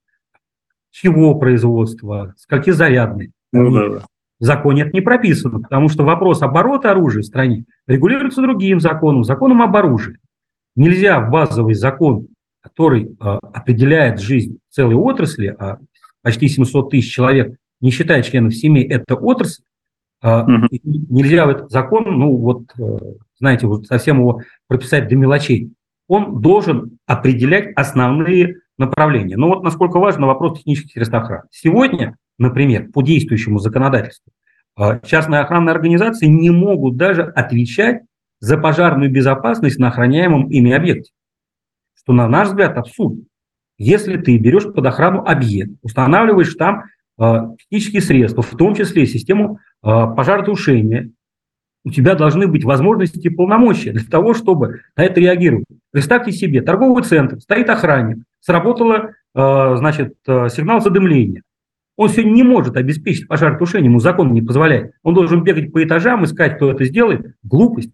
Чего производства? Скольки зарядные? Ну, да. В законе это не прописано, потому что вопрос оборота оружия в стране регулируется другим законом, законом об оружии. Нельзя в базовый закон, который определяет жизнь целой отрасли, а почти 700 тысяч человек, не считая членов семей, это отрасль, нельзя в этот закон, ну вот, знаете, вот совсем его прописать до мелочей. Он должен определять основные направления. Но вот насколько важен вопрос технических средств охраны. Сегодня, например, по действующему законодательству, частные охранные организации не могут даже отвечать за пожарную безопасность на охраняемом ими объекте, что, на наш взгляд, абсурд. Если ты берешь под охрану объект, устанавливаешь там технические средства, в том числе систему пожаротушения, у тебя должны быть возможности и полномочия для того, чтобы на это реагировать. Представьте себе, торговый центр, стоит охранник, сработало, значит, сигнал задымления. Он сегодня не может обеспечить пожаротушение, ему закон не позволяет. Он должен бегать по этажам, искать, кто это сделает. Глупость.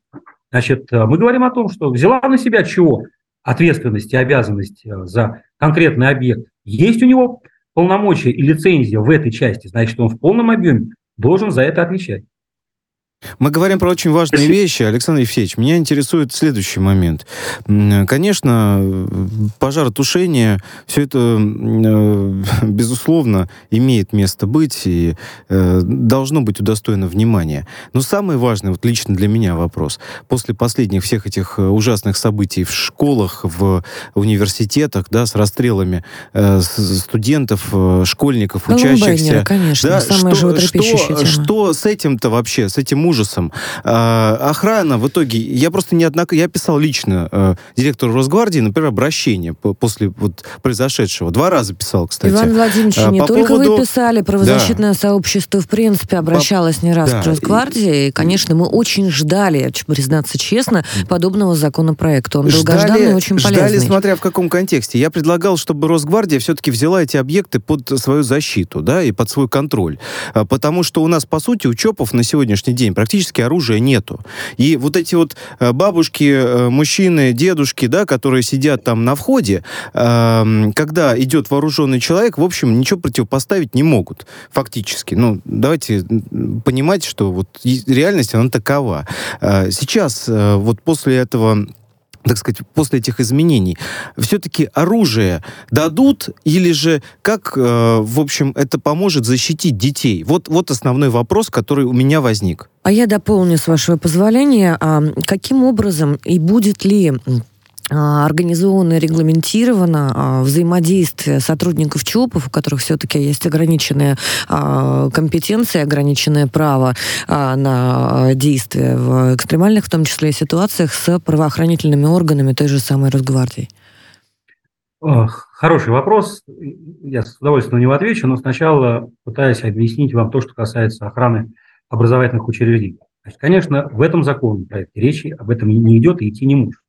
Значит, мы говорим о том, что взяла на себя чего? Ответственность и обязанность за конкретный объект. Есть у него полномочия и лицензия в этой части, значит, он в полном объеме должен за это отвечать. Мы говорим про очень важные вещи. Александр Евсеевич, меня интересует следующий момент. Конечно, пожаротушение, все это, безусловно, имеет место быть и должно быть удостоено внимания. Но самый важный, вот лично для меня вопрос, после последних всех этих ужасных событий в школах, в университетах, да, с расстрелами студентов, школьников, учащихся. Конечно, да, самая животрепещущая тема. Что с этим-то вообще, с этим ужасом? Охрана в итоге... Я писал лично директору Росгвардии, например, обращение после вот произошедшего. 2 раза писал, кстати. Иван Владимирович, вы писали, правозащитное сообщество в принципе обращалось не раз к Росгвардии. И, конечно, мы очень ждали, признаться честно, подобного законопроекта. Он долгожданный и очень полезный. Ждали, смотря в каком контексте. Я предлагал, чтобы Росгвардия все-таки взяла эти объекты под свою защиту, да, и под свой контроль. Потому что у нас, по сути, у ЧОПов на сегодняшний день практически оружия нету. И вот эти вот бабушки, мужчины, дедушки, да, которые сидят там на входе, когда идет вооруженный человек, в общем, ничего противопоставить не могут, фактически. Ну, давайте понимать, что вот реальность, она такова. Сейчас, вот после этого, так сказать, после этих изменений, все-таки оружие дадут или же как, в общем, это поможет защитить детей? Вот основной вопрос, который у меня возник. А я дополню, с вашего позволения, каким образом и будет ли организовано и регламентировано взаимодействие сотрудников ЧОПов, у которых все-таки есть ограниченные компетенции, ограниченное право на действия в экстремальных, в том числе и ситуациях, с правоохранительными органами той же самой Росгвардии? Хороший вопрос. Я с удовольствием на него отвечу, но сначала пытаюсь объяснить вам то, что касается охраны образовательных учреждений. Конечно, в этом законопроекте речи об этом не идет и идти не может.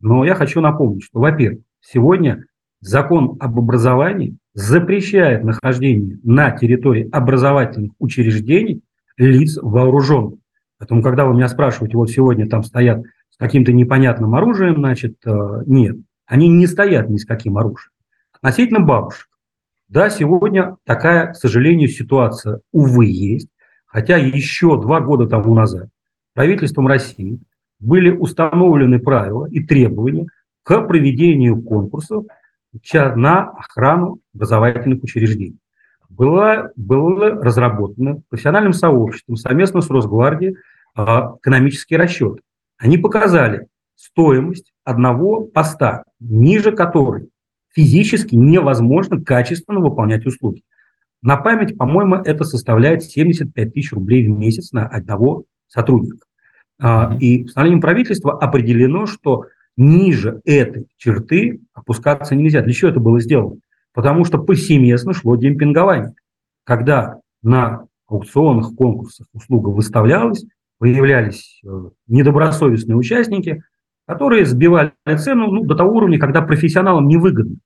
Но я хочу напомнить, что, во-первых, сегодня закон об образовании запрещает нахождение на территории образовательных учреждений лиц вооруженных. Поэтому, когда вы меня спрашиваете, вот сегодня там стоят с каким-то непонятным оружием, значит, нет, они не стоят ни с каким оружием. Относительно бабушек. Да, сегодня такая, к сожалению, ситуация, увы, есть. Хотя еще 2 года тому назад правительством России были установлены правила и требования к проведению конкурсов на охрану образовательных учреждений. Было разработано профессиональным сообществом совместно с Росгвардией экономические расчеты. Они показали стоимость одного поста, ниже которой физически невозможно качественно выполнять услуги. На память, по-моему, это составляет 75 тысяч рублей в месяц на одного сотрудника. И постановлением правительства определено, что ниже этой черты опускаться нельзя. Для чего это было сделано? Потому что повсеместно шло демпингование. Когда на аукционных конкурсах услуга выставлялась, появлялись недобросовестные участники, которые сбивали цену до того уровня, когда профессионалам невыгодно.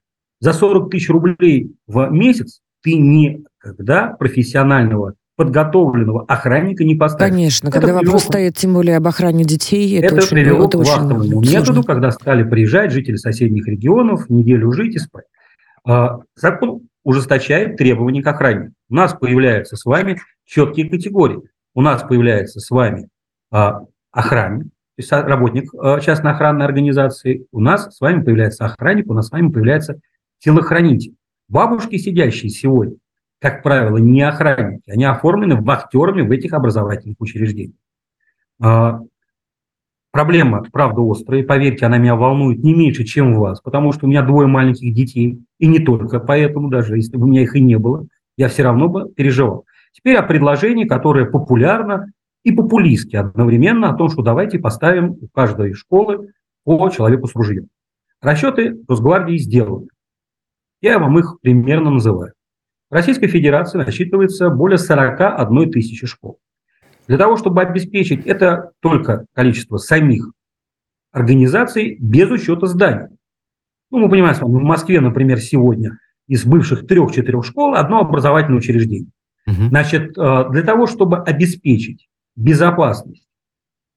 За 40 тысяч рублей в месяц ты никогда профессионального подготовленного охранника не поставишь. Конечно, это когда вопрос стоит, тем более об охране детей, это привело к вахтовому методу, когда стали приезжать жители соседних регионов, неделю жить и спать. Закон ужесточает требования к охране. У нас появляются с вами четкие категории. У нас появляется с вами охранник, то есть работник частной охранной организации, у нас с вами появляется охранник, у нас с вами появляется телохранитель. Бабушки, сидящие сегодня, как правило, не охранники, они оформлены вахтерами в этих образовательных учреждениях. Проблема, правда, острая, поверьте, она меня волнует не меньше, чем вас, потому что у меня 2 маленьких детей, и не только, поэтому даже если бы у меня их и не было, я все равно бы переживал. Теперь о предложении, которое популярно и популистски одновременно, о том, что давайте поставим у каждой школы по человеку с ружьем. Расчеты Росгвардии сделаны. Я вам их примерно называю. В Российской Федерации насчитывается более 41 тысячи школ. Для того, чтобы обеспечить это только количество самих организаций без учета зданий. Ну, мы понимаем, в Москве, например, сегодня из бывших 3-4 школ одно образовательное учреждение. Значит, для того, чтобы обеспечить безопасность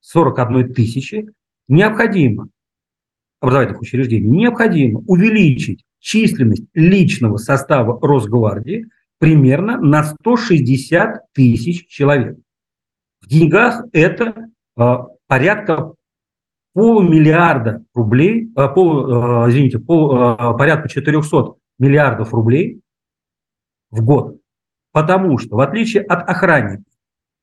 41 тысячи, необходимо увеличить численность личного состава Росгвардии примерно на 160 тысяч человек. В деньгах это порядка полумиллиарда рублей, порядка 400 миллиардов рублей в год. Потому что, в отличие от охранников,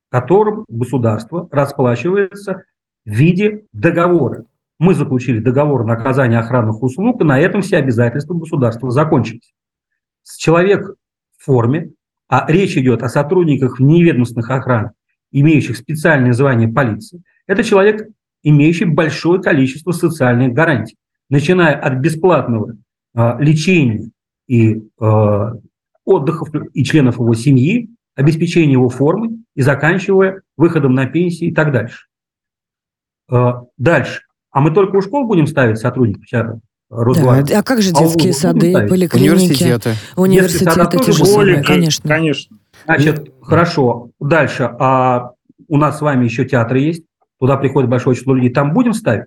которым государство расплачивается в виде договора, мы заключили договор на оказание охранных услуг, и на этом все обязательства государства закончились. Человек в форме, а речь идет о сотрудниках вневедомственных охран, имеющих специальное звание полиции, это человек, имеющий большое количество социальных гарантий, начиная от бесплатного лечения и отдыхов и членов его семьи, обеспечения его формы и заканчивая выходом на пенсию и так дальше. Дальше. А мы только у школ будем ставить сотрудников? Да, а как же детские сады, поликлиники, университеты те же самые, конечно. Значит, хорошо. Дальше. А у нас с вами еще театры есть, туда приходит большое число людей, там будем ставить?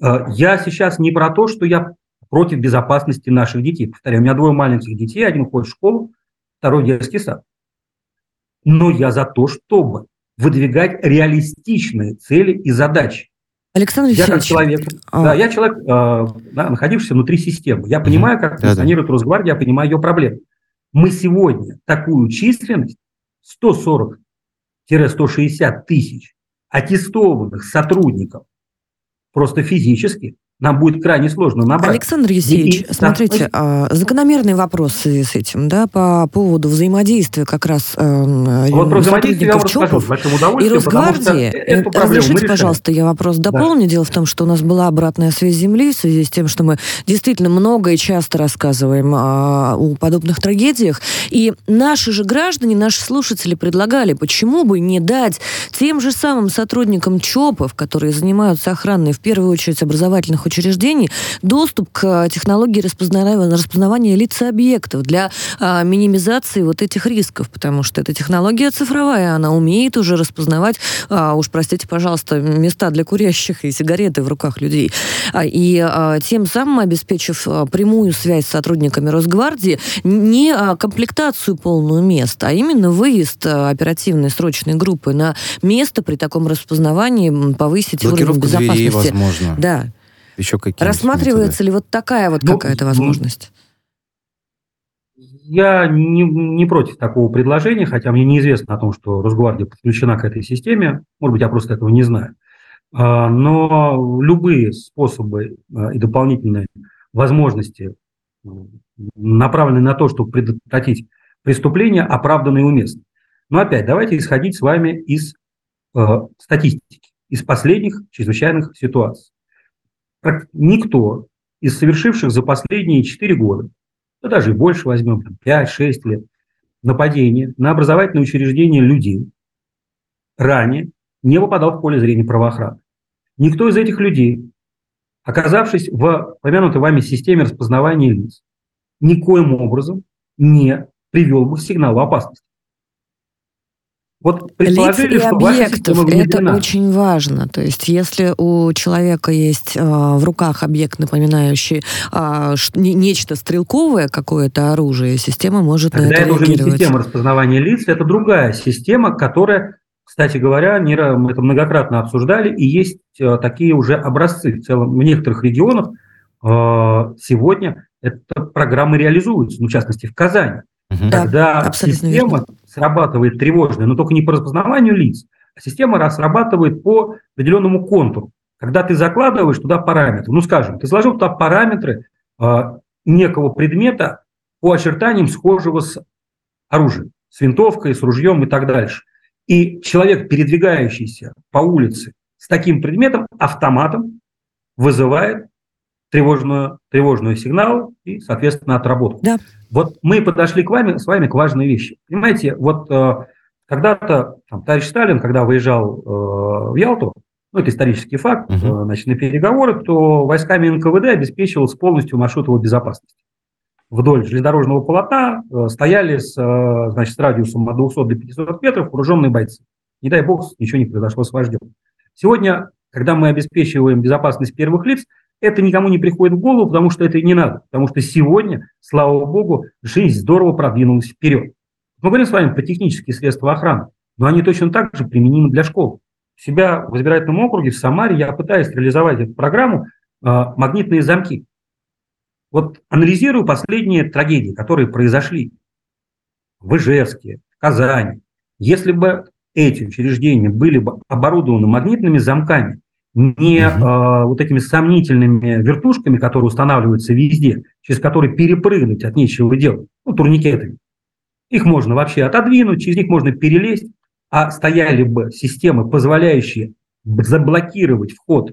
Я сейчас не про то, что я против безопасности наших детей. Повторяю, у меня 2 маленьких детей, один ходит в школу, второй в детский сад. Но я за то, чтобы выдвигать реалистичные цели и задачи. Александр Евсеевич, я человек, находившийся внутри системы. Я понимаю, как функционирует Росгвардия, я понимаю ее проблемы. Мы сегодня такую численность, 140-160 тысяч аттестованных сотрудников, просто физически, нам будет крайне сложно набрать. Александр Евсеевич, смотрите, закономерные вопросы с этим, да, по поводу взаимодействия как раз сотрудников ЧОПов и Росгвардии. Разрешите, пожалуйста, я вопрос дополню. Да. Дело в том, что у нас была обратная связь Земли в связи с тем, что мы действительно много и часто рассказываем о подобных трагедиях. И наши же граждане, наши слушатели предлагали, почему бы не дать тем же самым сотрудникам ЧОПов, которые занимаются охраной, в первую очередь, образовательных учреждений, учреждений доступ к технологии распознавания лиц и объектов для минимизации вот этих рисков, потому что эта технология цифровая, она умеет уже распознавать, уж простите, пожалуйста, места для курящих и сигареты в руках людей. И тем самым обеспечив прямую связь с сотрудниками Росгвардии, не комплектацию полную мест, а именно выезд оперативной срочной группы на место при таком распознавании, повысить уровень безопасности. Блокировка дверей, возможно. Да. Еще какие-то рассматривается методы? Ли вот такая вот какая-то возможность? Я не против такого предложения, хотя мне неизвестно о том, что Росгвардия подключена к этой системе. Может быть, я просто этого не знаю. Но любые способы и дополнительные возможности, направленные на то, чтобы предотвратить преступления, оправданно и уместны. Но опять давайте исходить с вами из статистики, из последних чрезвычайных ситуаций. Никто из совершивших за последние 4 года, ну, даже и больше возьмем, 5-6 лет, нападения на образовательные учреждения людей ранее не попадал в поле зрения правоохраны. Никто из этих людей, оказавшись в упомянутой вами системе распознавания лиц, никоим образом не привел бы сигнал опасности. Вот лиц и объектов, это очень важно. То есть, если у человека есть в руках объект, напоминающий нечто стрелковое, какое-то оружие, система может тогда на это реагировать. Это уже не система распознавания лиц, это другая система, которая, кстати говоря, мы это многократно обсуждали, и есть такие уже образцы. В целом, в некоторых регионах сегодня эта программа реализуется, в частности, в Казани. Когда система срабатывает тревожная, но только не по распознаванию лиц, а система срабатывает по определенному контуру. Когда ты закладываешь туда параметры, ну, скажем, ты сложил туда параметры некого предмета по очертаниям схожего с оружием, с винтовкой, с ружьем и так дальше. И человек, передвигающийся по улице с таким предметом, автоматом вызывает тревожную сигнал и, соответственно, отработку. Да. Вот мы подошли с вами к важной вещи. Понимаете, вот когда-то товарищ Сталин, когда выезжал в Ялту, ну, это исторический факт, значит, на переговоры, то войсками НКВД обеспечивалась полностью маршрут его безопасности. Вдоль железнодорожного полотна стояли с радиусом от 200 до 500 метров вооруженные бойцы. Не дай бог, ничего не произошло с вождем. Сегодня, когда мы обеспечиваем безопасность первых лиц, это никому не приходит в голову, потому что это и не надо. Потому что сегодня, слава богу, жизнь здорово продвинулась вперед. Мы говорим с вами про технические средства охраны, но они точно так же применимы для школ. У себя в избирательном округе в Самаре я пытаюсь реализовать эту программу «Магнитные замки». Вот анализирую последние трагедии, которые произошли в Ижевске, в Казани. Если бы эти учреждения были бы оборудованы магнитными замками, вот этими сомнительными вертушками, которые устанавливаются везде, через которые перепрыгнуть от нечего делать, ну, турникетами. Их можно вообще отодвинуть, через них можно перелезть, а стояли бы системы, позволяющие заблокировать вход,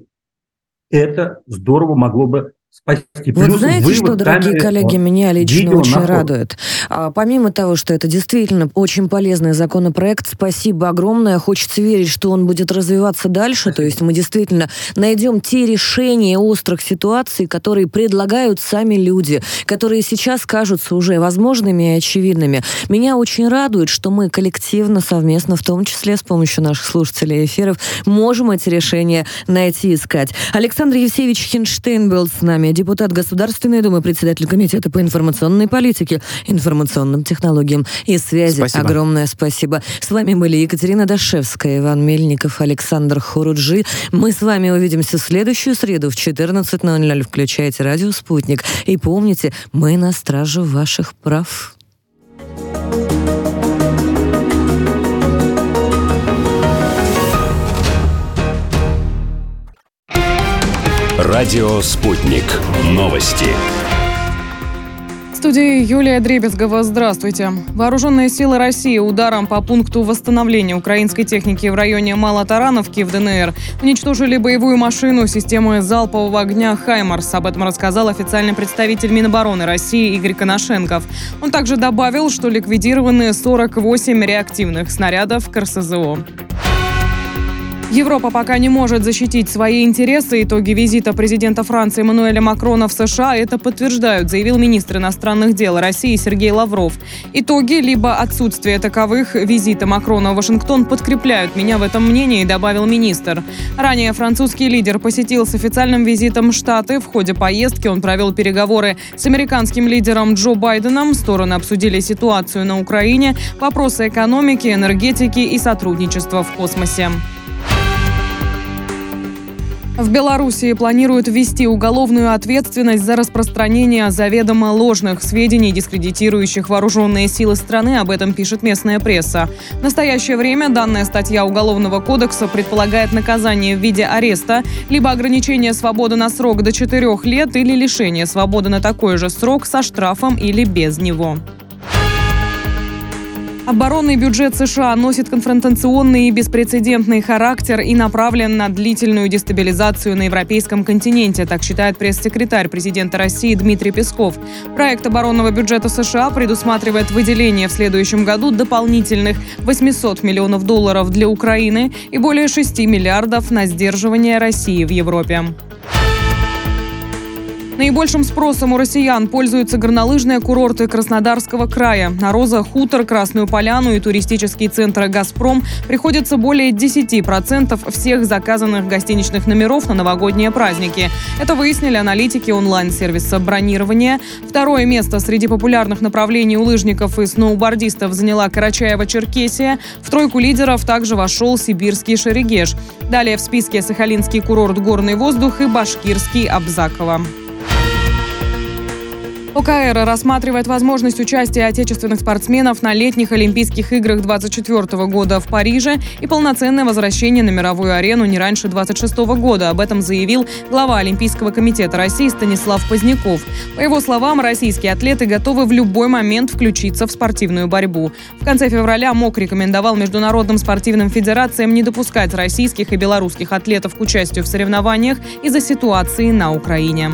это здорово могло бы спасти. Вот плюс знаете, что, дорогие коллеги, меня лично очень радует? Помимо того, что это действительно очень полезный законопроект, спасибо огромное. Хочется верить, что он будет развиваться дальше. То есть мы действительно найдем те решения острых ситуаций, которые предлагают сами люди, которые сейчас кажутся уже возможными и очевидными. Меня очень радует, что мы коллективно, совместно, в том числе с помощью наших слушателей эфиров, можем эти решения найти и искать. Александр Евсеевич Хинштейн был с нами. Депутат Государственной Думы, председатель Комитета по информационной политике, информационным технологиям и связи. Спасибо. Огромное спасибо. С вами были Екатерина Дашевская, Иван Мельников, Александр Хуруджи. Мы с вами увидимся в следующую среду в 14:00. Включайте радио «Спутник». И помните, мы на страже ваших прав. Радио «Спутник». Новости. В студии Юлия Дребезгова. Здравствуйте. Вооруженные силы России ударом по пункту восстановления украинской техники в районе Малотарановки в ДНР уничтожили боевую машину системы залпового огня «Хаймарс». Об этом рассказал официальный представитель Минобороны России Игорь Коношенков. Он также добавил, что ликвидированы 48 реактивных снарядов к РСЗО. Европа пока не может защитить свои интересы. Итоги визита президента Франции Эммануэля Макрона в США это подтверждают, заявил министр иностранных дел России Сергей Лавров. Итоги, либо отсутствие таковых визита Макрона в Вашингтон подкрепляют меня в этом мнении, добавил министр. Ранее французский лидер посетил с официальным визитом Штаты. В ходе поездки он провел переговоры с американским лидером Джо Байденом. Стороны обсудили ситуацию на Украине, вопросы экономики, энергетики и сотрудничества в космосе. В Белоруссии планируют ввести уголовную ответственность за распространение заведомо ложных сведений, дискредитирующих вооруженные силы страны. Об этом пишет местная пресса. В настоящее время данная статья Уголовного кодекса предполагает наказание в виде ареста, либо ограничение свободы на срок до 4 лет, или лишение свободы на такой же срок со штрафом или без него. Оборонный бюджет США носит конфронтационный и беспрецедентный характер и направлен на длительную дестабилизацию на европейском континенте, так считает пресс-секретарь президента России Дмитрий Песков. Проект оборонного бюджета США предусматривает выделение в следующем году дополнительных $800 миллионов для Украины и более 6 миллиардов на сдерживание России в Европе. Наибольшим спросом у россиян пользуются горнолыжные курорты Краснодарского края. На Роза, Хутор, Красную Поляну и туристические центры «Газпром» приходится более 10% всех заказанных гостиничных номеров на новогодние праздники. Это выяснили аналитики онлайн-сервиса бронирования. Второе место среди популярных направлений у лыжников и сноубордистов заняла Карачаево-Черкесия. В тройку лидеров также вошел сибирский Шерегеш. Далее в списке сахалинский курорт «Горный воздух» и башкирский «Абзаково». ОКР рассматривает возможность участия отечественных спортсменов на летних Олимпийских играх 2024 года в Париже и полноценное возвращение на мировую арену не раньше 2026 года. Об этом заявил глава Олимпийского комитета России Станислав Поздняков. По его словам, российские атлеты готовы в любой момент включиться в спортивную борьбу. В конце февраля МОК рекомендовал международным спортивным федерациям не допускать российских и белорусских атлетов к участию в соревнованиях из-за ситуации на Украине.